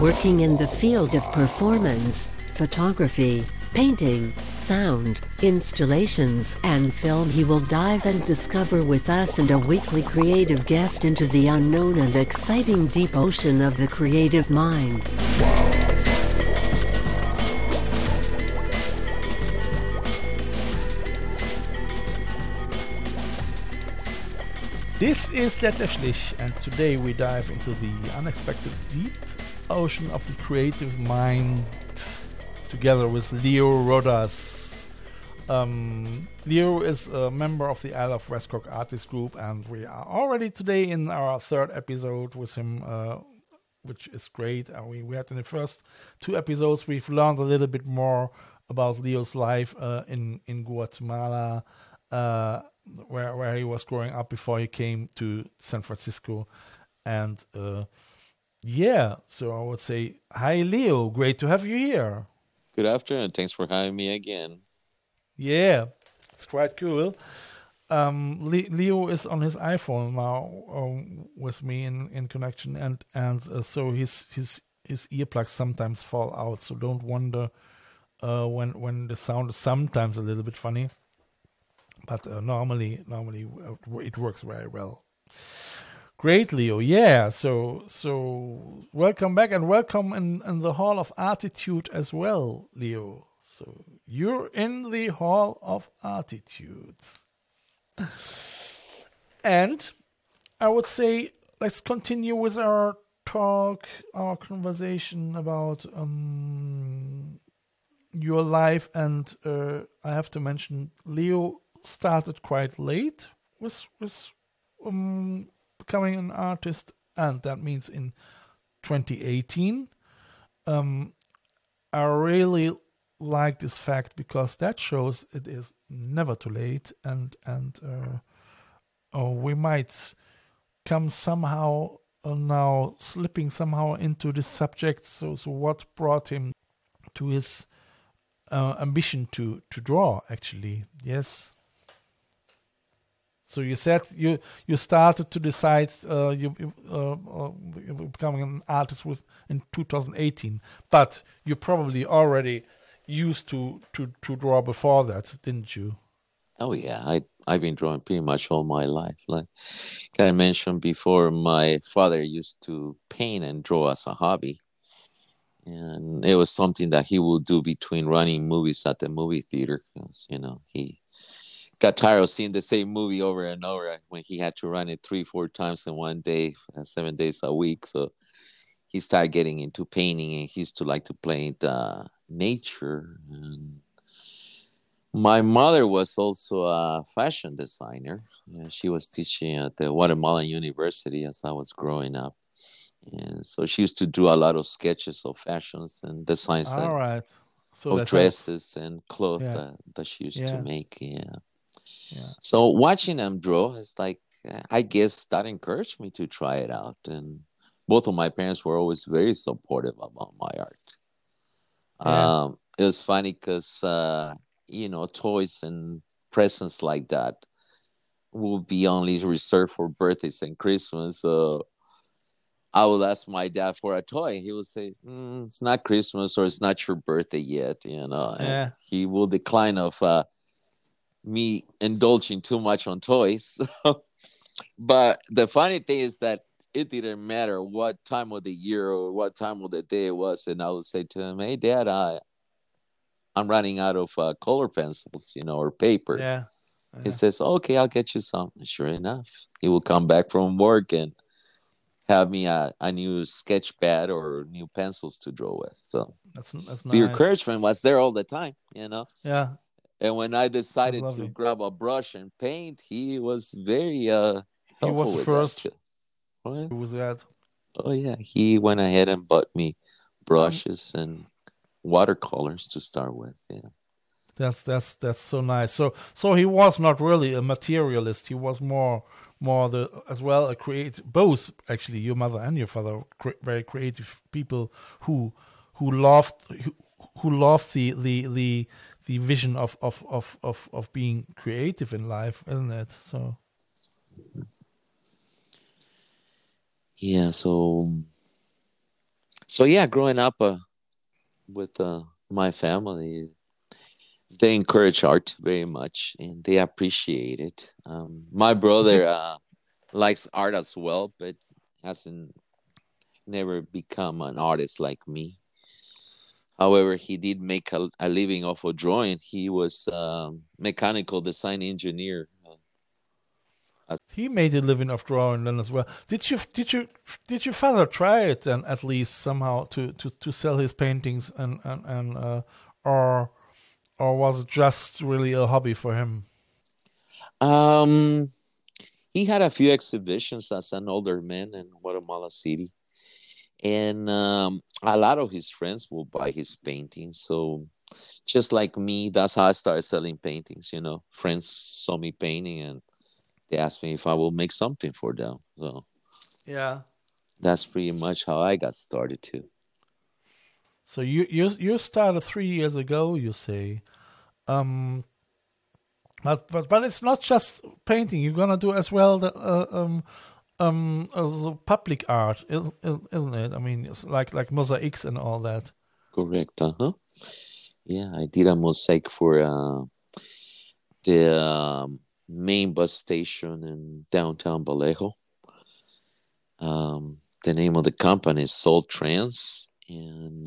Working in the field of performance, photography, painting, sound, installations, and film, he will dive and discover with us and a weekly creative guest into the unknown and exciting deep ocean of the creative mind. This is Detlef Schlich, and today we dive into the unexpected deep ocean of the creative mind, together with Leo Rodas. Leo is a member of the Isle of West Cork Artist Group, and we are already today in our third episode with him, which is great. We had in the first two episodes, we've learned a little bit more about Leo's life in Guatemala, where he was growing up before he came to San Francisco. And so I would say, hi Leo, great to have you here. Good afternoon. Thanks for having me again. Yeah, it's quite cool. Leo is on his iPhone now with me in connection, and so his earplugs sometimes fall out. So don't wonder when the sound is sometimes a little bit funny, but normally it works very well. Great, Leo. Yeah, so welcome back, and welcome in the Hall of Artitude as well, Leo. So you're in the Hall of Artitudes. And I would say let's continue with our talk, our conversation about your life. And I have to mention, Leo started quite late with becoming an artist, and that means in 2018. I really like this fact because that shows it is never too late, and we might come somehow now slipping somehow into this subject. So what brought him to his ambition to draw, actually? Yes. So you said you started to decide you becoming an artist in 2018, but you probably already used to draw before that, didn't you? Oh yeah, I've been drawing pretty much all my life. Like I mentioned before, my father used to paint and draw as a hobby, and it was something that he would do between running movies at the movie theater. He got tired of seeing the same movie over and over when he had to run it 3-4 times in one day, 7 days a week. So he started getting into painting, and he used to like to paint nature. And my mother was also a fashion designer. She was teaching at the Guatemala University as I was growing up. And so she used to do a lot of sketches of fashions and designs of dresses and clothes that she used to make. Yeah. Yeah. So watching them draw, it's like, I guess that encouraged me to try it out. And both of my parents were always very supportive about my art. Yeah. It was funny because, toys and presents like that will be only reserved for birthdays and Christmas. So I would ask my dad for a toy. He would say, it's not Christmas, or it's not your birthday yet. And he will decline of... me indulging too much on toys. But the funny thing is that it didn't matter what time of the year or what time of the day it was, and I would say to him, hey Dad, I'm running out of color pencils or paper. He says, okay, I'll get you some. Sure enough, he will come back from work and have me a new sketch pad or new pencils to draw with. So that's nice. The encouragement was there all the time. Yeah. And when I decided to grab a brush and paint, he was very helpful. He was the first. What? Who was that? Oh yeah, he went ahead and bought me brushes and watercolors to start with. Yeah, that's so nice. So he was not really a materialist. He was more a creative. Both actually, your mother and your father, very creative people who loved the vision of being creative in life, isn't it? So yeah, so yeah, growing up with my family, they encourage art very much and they appreciate it. My brother likes art as well, but hasn't never become an artist like me. However, he did make a living off of drawing. He was a mechanical design engineer. He made a living off drawing then as well. Did your father try it then at least somehow to sell his paintings and or was it just really a hobby for him? He had a few exhibitions as an older man in Guatemala City. And a lot of his friends will buy his paintings. So just like me, that's how I started selling paintings. You know, friends saw me painting and they asked me if I will make something for them. So yeah, that's pretty much how I got started too. So you started 3 years ago, you say, but it's not just painting. You're gonna do as well the public art, isn't it? I mean, it's like mosaics and all that. Correct. Yeah, I did a mosaic for the main bus station in downtown Vallejo. The name of the company is SolTrans, and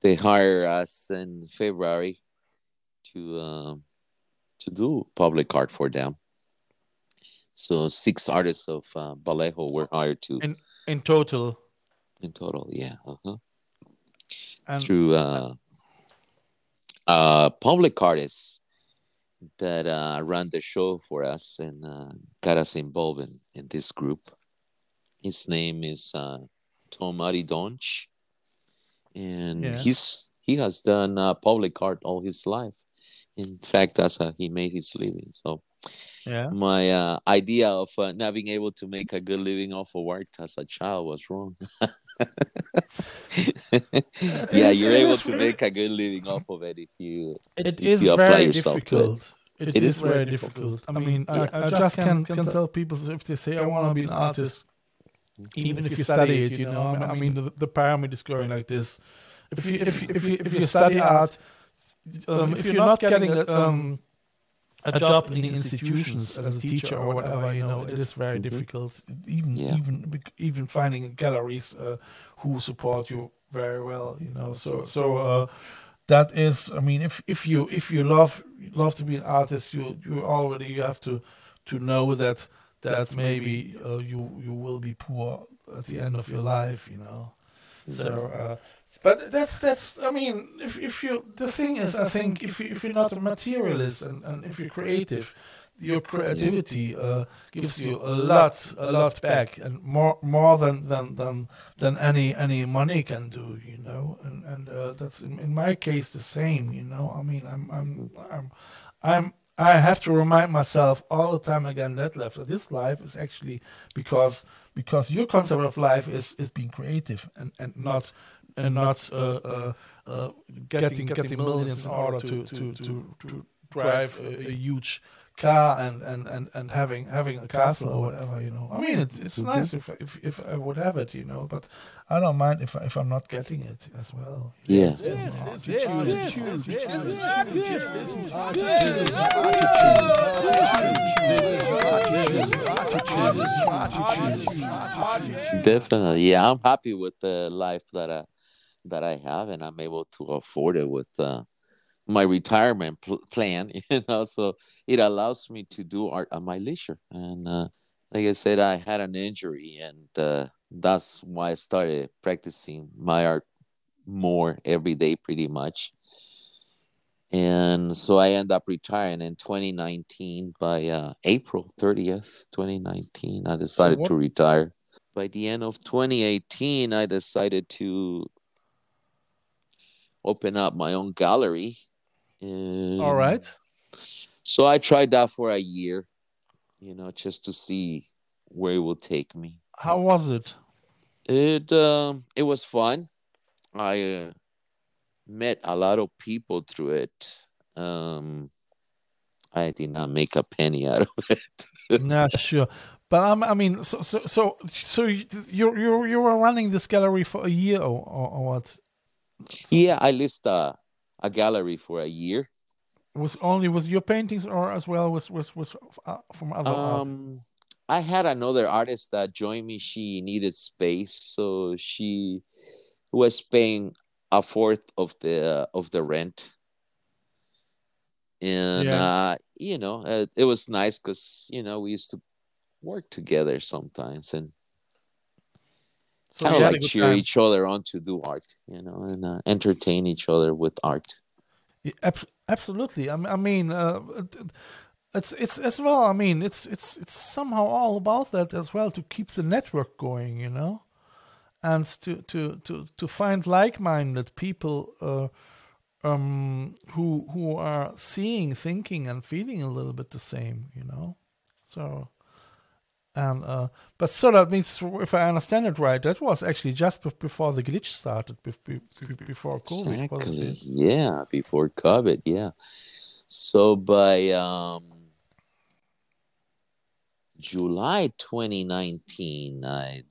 they hire us in February to do public art for them. So 6 artists of Vallejo were hired to in total. In total, yeah. And through public artists that ran the show for us and got us involved in this group. His name is Tomari Donch, and yes, he has done public art all his life. In fact, that's how he made his living. So. Yeah. My idea of not being able to make a good living off of art as a child was wrong. Yeah, you're able to make a good living off of it if you apply yourself difficult. To it. It is very difficult. I mean, yeah. I just can tell people if they say I want to be an artist, even if you study it, you know. I mean, the pyramid is going like this. If you study art, if you're not getting a job in the institutions as a teacher or whatever, you know, it is very difficult. Even finding galleries who support you very well, you know. So that is, I mean, if you love to be an artist, you have to know that maybe you will be poor at the end of your life, you know. So, but that's. I mean, if you're not a materialist and if you're creative, your creativity gives you a lot back, and more than any money can do, you know. And that's in my case the same, you know. I mean, I have to remind myself all the time again that this life is actually because your concept of life is being creative and not getting millions in order to drive a huge car and having a castle or whatever, you know. I mean, it's nice if I would have it, you know, but I don't mind if I'm not getting it as well. Yeah. Definitely. Yeah, I'm happy with the life that I have, and I'm able to afford it with my retirement plan, you know, so it allows me to do art at my leisure. And like I said, I had an injury, and that's why I started practicing my art more every day, pretty much. And so I end up retiring in 2019. By April 30th, 2019, I decided to retire. By the end of 2018, I decided to open up my own gallery. And all right. So I tried that for a year, you know, just to see where it will take me. How was it? It was fun. I met a lot of people through it. I did not make a penny out of it. No, sure, but so you were running this gallery for a year or what? Yeah, I list a gallery for a year. Was only with your paintings, or as well with from other art? I had another artist that joined me. She needed space, so she was paying a fourth of the rent. And you know, it was nice because, you know, we used to work together sometimes and so kind of like cheer each other on to do art, you know, and entertain each other with art. Yeah, absolutely. It's as well. I mean, it's somehow all about that as well, to keep the network going, you know, and to find like-minded people who are seeing, thinking, and feeling a little bit the same, you know. So, and but so that means, if I understand it right, that was actually just before the glitch started, before COVID. Exactly. Yeah, before COVID. Yeah. So by July 2019, I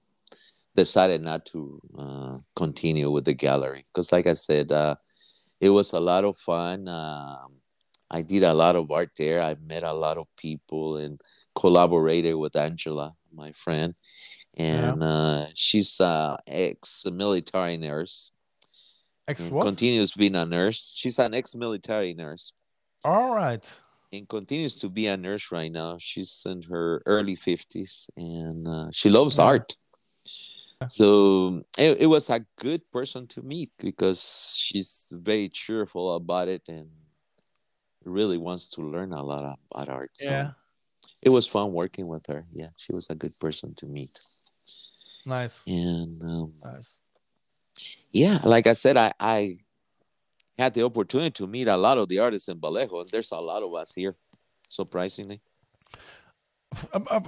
decided not to continue with the gallery because, like I said, it was a lot of fun. I did a lot of art there. I met a lot of people and collaborated with Angela, my friend, and she's an ex-military nurse. Ex what? Continues being a nurse. She's an ex-military nurse. All right. And continues to be a nurse right now. She's in her early 50s, and she loves art. So it was a good person to meet because she's very cheerful about it and really wants to learn a lot about art. Yeah. So it was fun working with her. Yeah, she was a good person to meet. Nice. And yeah, like I said, I had the opportunity to meet a lot of the artists in Vallejo, and there's a lot of us here, surprisingly.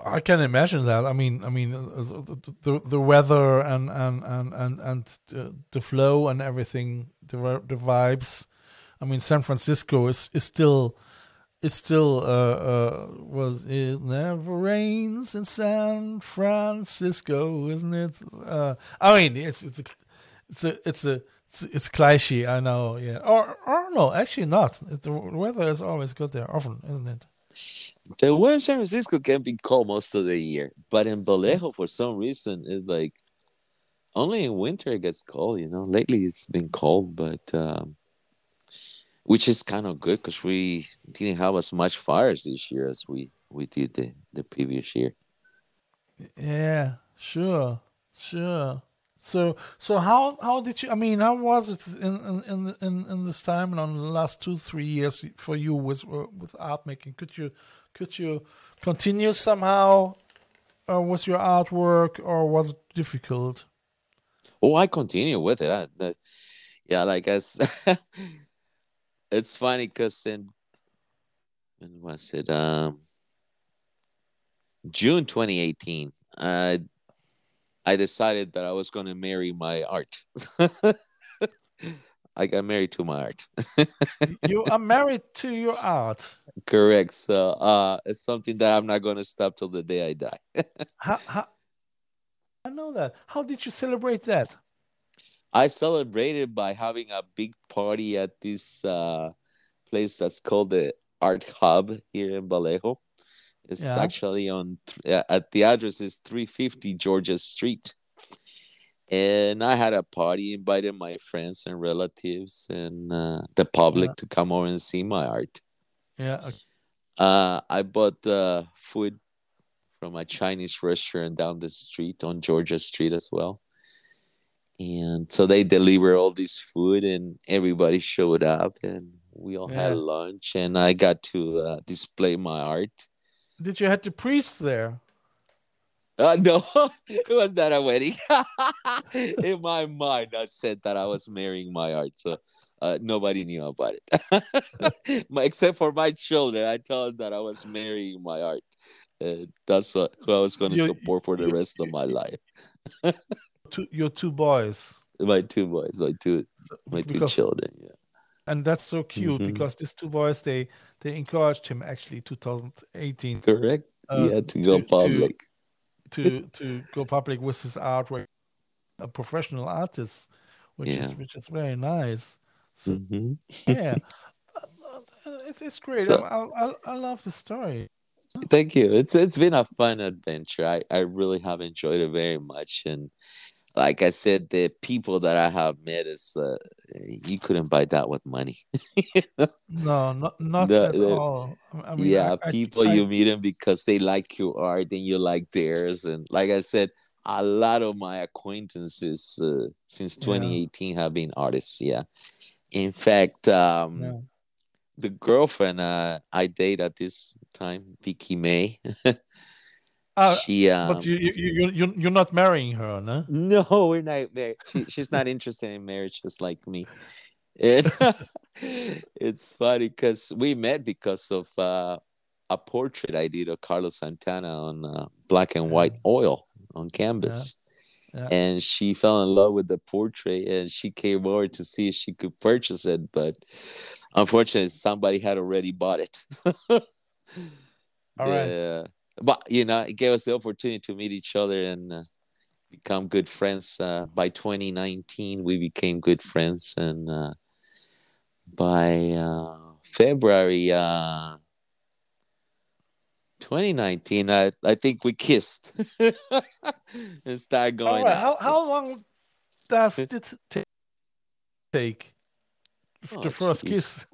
I can imagine that. I mean, the weather and the flow and everything, the vibes. I mean, San Francisco is still it never rains in San Francisco, isn't it? I mean, it's cliche, I know. Yeah, or no, actually not. The weather is always good there, often, isn't it? The weather in San Francisco can be cold most of the year, but in Vallejo, for some reason, it's like only in winter it gets cold. You know, lately it's been cold, but which is kind of good because we didn't have as much fires this year as we did the previous year. Yeah, sure. So how did you? I mean, how was it in this time and on the last 2-3 years for you with art making? Could you continue somehow with your artwork, or was it difficult? Oh, I continue with it. I guess it's funny because when was it? June 2018. I decided that I was going to marry my art. I got married to my art. You are married to your art. Correct. So it's something that I'm not going to stop till the day I die. I know that. How did you celebrate that? I celebrated by having a big party at this place that's called the Art Hub here in Vallejo. It's actually at the address is 350 Georgia Street. And I had a party, invited my friends and relatives and the public to come over and see my art. Yeah. Okay. I bought food from a Chinese restaurant down the street on Georgia Street as well. And so they deliver all this food and everybody showed up and We all had lunch, and I got to display my art. Did you have to priest there? No, it was not a wedding. In my mind, I said that I was marrying my art, so nobody knew about it. Except for my children, I told them that I was marrying my art. That's who I was going to support for the rest of my life. Your two boys. My two children, yeah. And that's so cute because these two boys, they encouraged him actually 2018. Correct. To go public. To go public with his artwork, a professional artist, which is very nice. So, it's great. So, I love the story. Thank you. It's been a fun adventure. I really have enjoyed it very much, and like I said, the people that I have met is you couldn't buy that with money. No, not at all. I mean, you meet them because they like your art and you like theirs, and like I said, a lot of my acquaintances since 2018 have been artists. Yeah, in fact, the girlfriend I date at this time, Vicky May. She, but you're not marrying her, no? No, we're not married. She's not interested in marriage, just like me. And it's funny because we met because of a portrait I did of Carlos Santana on black and white oil on canvas. Yeah. Yeah. And she fell in love with the portrait, and she came over to see if she could purchase it. But unfortunately, somebody had already bought it. All right. But, it gave us the opportunity to meet each other and become good friends. By 2019, we became good friends. And by February 2019, I think we kissed and started going out. How long does it take the first kiss?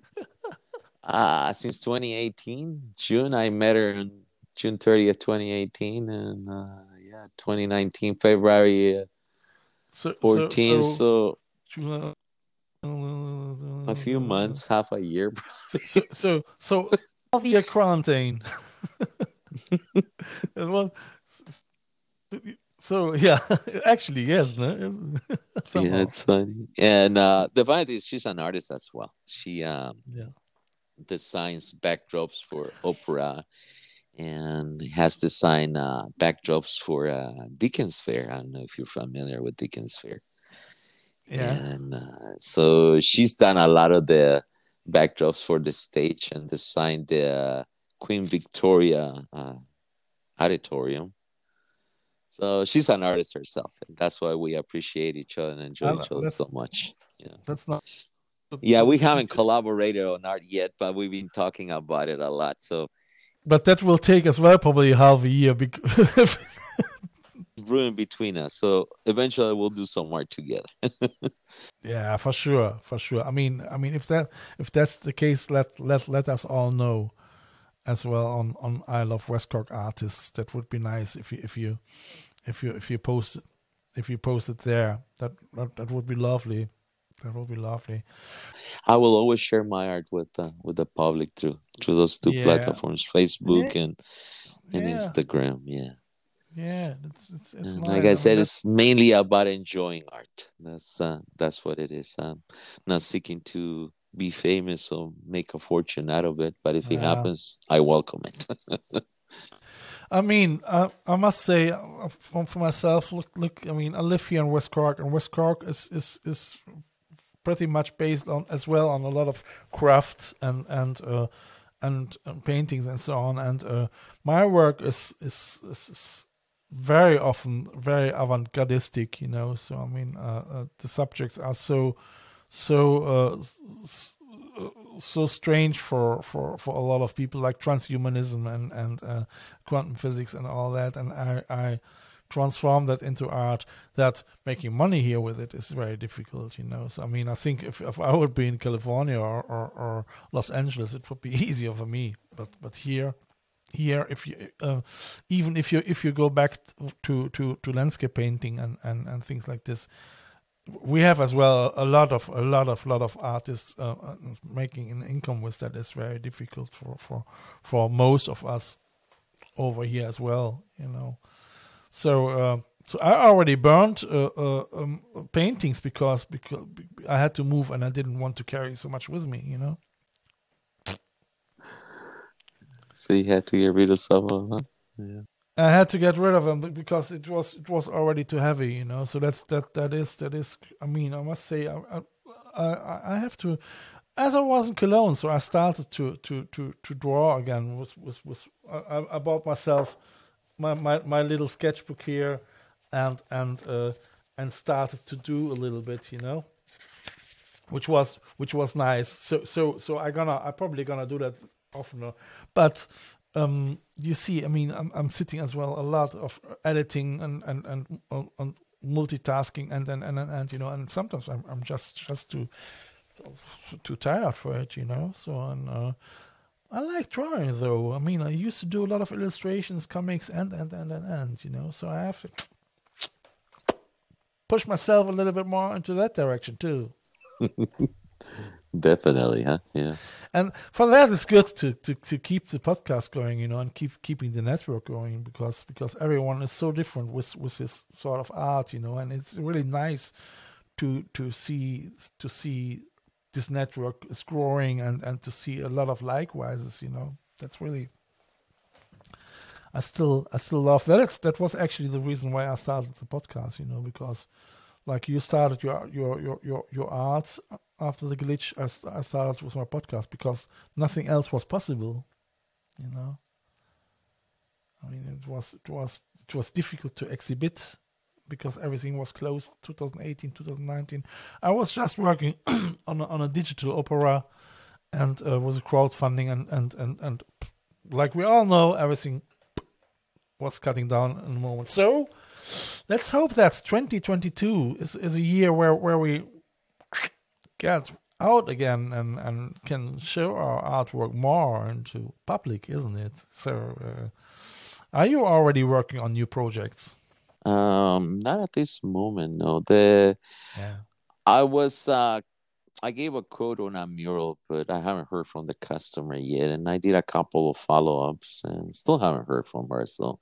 Since 2018, June, I met her in June 30th, 2018, and 2019, February 14th, so a few months, half a year. So 12-year quarantine. Actually, yes. No? Yeah, it's funny. And the fact is, she's an artist as well. She designs backdrops for opera, and has designed backdrops for Dickens Fair. I don't know if you're familiar with Dickens Fair. Yeah. And so she's done a lot of the backdrops for the stage and designed the Queen Victoria Auditorium. So she's an artist herself, and that's why we appreciate each other and enjoy each other so much. Yeah. That's not... Yeah, we haven't collaborated on art yet, but we've been talking about it a lot, so... But that will take as well probably half a year. Because... Ruin between us. So eventually we'll do some work together. Yeah, for sure. I mean, if that's the case, let us all know as well on I Love West Cork Artists. That would be nice if you post it there. That would be lovely. That will be lovely. I will always share my art with the public through those two platforms, Facebook and Instagram. Yeah. Yeah, it's like I said, it's mainly about enjoying art. That's what it is. I'm not seeking to be famous or make a fortune out of it, but if it happens, I welcome it. I mean, I must say, for myself, look. I mean, I live here in West Cork, and West Cork is pretty much based on as well on a lot of crafts and paintings and so on. And my work is very often very avant-gardistic, you know. So I mean, the subjects are so strange for a lot of people, like transhumanism and quantum physics and all that. And I transform that into art. That making money here with it is very difficult, you know. So I mean, I think if I would be in California or Los Angeles, it would be easier for me. But here, if you even if you go back to landscape painting and things like this, we have as well a lot of artists making an income with that. It's very difficult for most of us over here as well, you know. So so I already burned paintings because I had to move and I didn't want to carry so much with me, you know. So you had to get rid of some of them. Yeah. I had to get rid of them because it was already too heavy, you know. So that is. I mean, I must say, I have to. As I was in Cologne, so I started to draw again. I bought myself my little sketchbook here, and started to do a little bit, you know, which was nice. So I probably gonna do that oftener, but. You see, I mean, I'm sitting as well a lot of editing and multitasking and you know, and sometimes I'm just too tired for it, you know. So I like drawing though. I mean, I used to do a lot of illustrations, comics, and you know. So I have to push myself a little bit more into that direction too. Definitely, huh? Yeah. And for that, it's good to keep the podcast going, you know, and keeping the network going because everyone is so different with this sort of art, you know, and it's really nice to see this network is growing and to see a lot of likewises, you know. That's really. I still love that. That was actually the reason why I started the podcast, you know, because. Like you started your art after the glitch, I started with my podcast because nothing else was possible, you know. I mean, it was difficult to exhibit because everything was closed. 2018, 2019. I was just working on a digital opera, and was crowdfunding and like we all know, everything was cutting down in a moment. So. Let's hope that 2022 is a year where we get out again and can show our artwork more into public, isn't it? So, are you already working on new projects? Not at this moment, no. I gave a quote on a mural, but I haven't heard from the customer yet, and I did a couple of follow-ups and still haven't heard from her, so.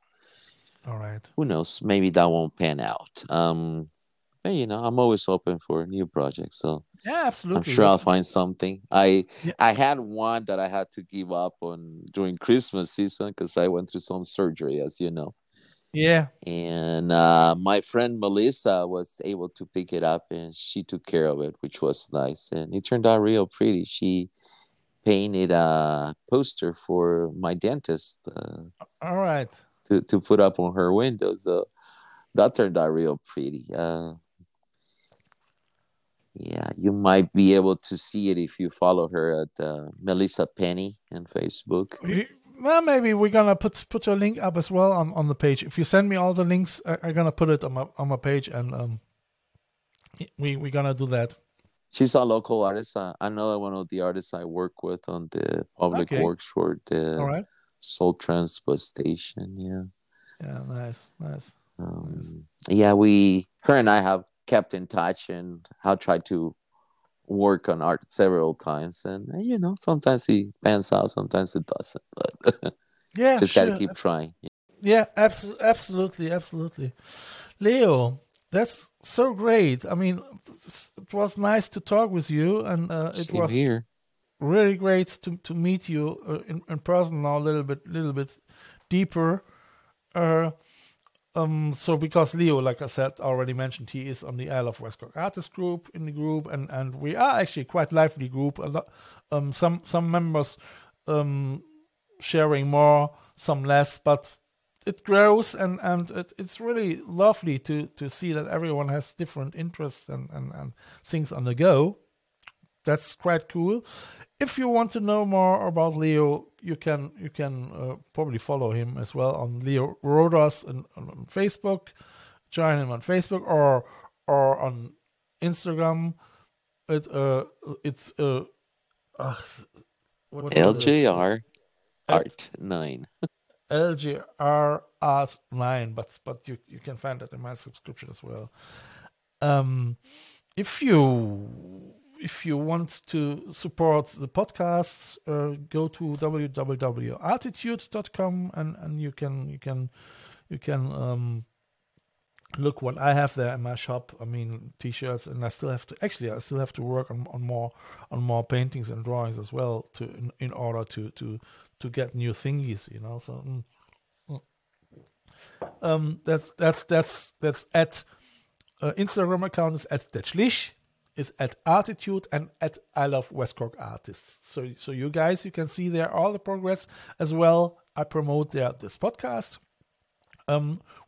All right. Who knows? Maybe that won't pan out. But you know, I'm always open for new projects. So yeah, absolutely. I'm sure I'll find something. I had one that I had to give up on during Christmas season because I went through some surgery, as you know. Yeah. And my friend Melissa was able to pick it up, and she took care of it, which was nice, and it turned out real pretty. She painted a poster for my dentist. All right. To put up on her window, so that turned out real pretty. Yeah, you might be able to see it if you follow her at Melissa Penny on Facebook. Well, maybe we're gonna put your link up as well on the page. If you send me all the links, I'm gonna put it on my page, and we're gonna do that. She's a local artist. Another one of the artists I work with on the public works for the. All right. SolTrans bus station, yeah, nice. Yeah, her and I have kept in touch, and have tried to work on art several times, and you know, sometimes it pans out, sometimes it doesn't, but yeah, just gotta keep trying. Yeah, absolutely, Leo. That's so great. I mean, it was nice to talk with you, and it was here. Really great to meet you in person now, a little bit deeper. So because Leo, like I said, already mentioned, he is on the Isle of West Cork Artist Group and we are actually quite lively group. A lot, some members sharing more, some less, but it grows and it's really lovely to see that everyone has different interests and things on the go. That's quite cool. If you want to know more about Leo, you can probably follow him as well on Leo Rodas on Facebook. Join him on Facebook or on Instagram. It's LJR Art 9. LJR Art 9, but you can find that in my subscription as well. If you want to support the podcasts, go to www.artitude.com and you can look what I have there in my shop. I mean, T-shirts, and I still have to work on more paintings and drawings as well in order to get new thingies, you know. So that's at Instagram account is at Detlef Schlich, is at Artitude, and at I Love West Cork Artists. So you guys, you can see there all the progress as well. I promote this podcast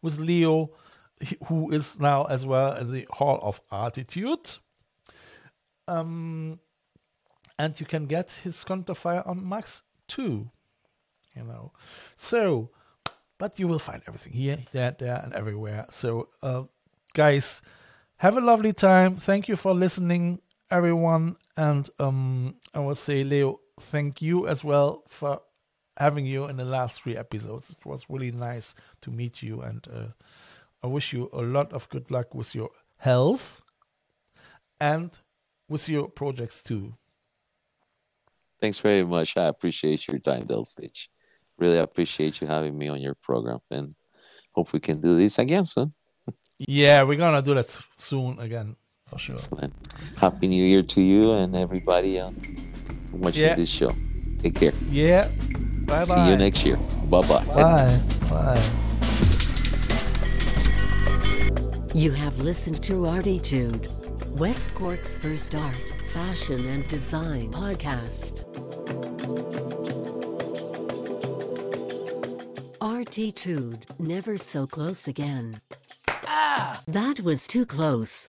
with Leo, who is now as well in the Hall of Artitude. And you can get his counterfire on Max too, you know. So, but you will find everything here, there, and everywhere. So, guys, have a lovely time. Thank you for listening, everyone. And I will say, Leo, thank you as well for having you in the last 3 episodes. It was really nice to meet you, and I wish you a lot of good luck with your health and with your projects too. Thanks very much. I appreciate your time, Delstage. Really appreciate you having me on your program, and hope we can do this again soon. Yeah, we're going to do that soon again, for sure. Excellent. Happy New Year to you and everybody watching this show. Take care. Yeah. Bye-bye. See you next year. Bye-bye. Bye. Bye. You have listened to Artitude, West Cork's first art, fashion, and design podcast. Artitude, never so close again. Ah! That was too close.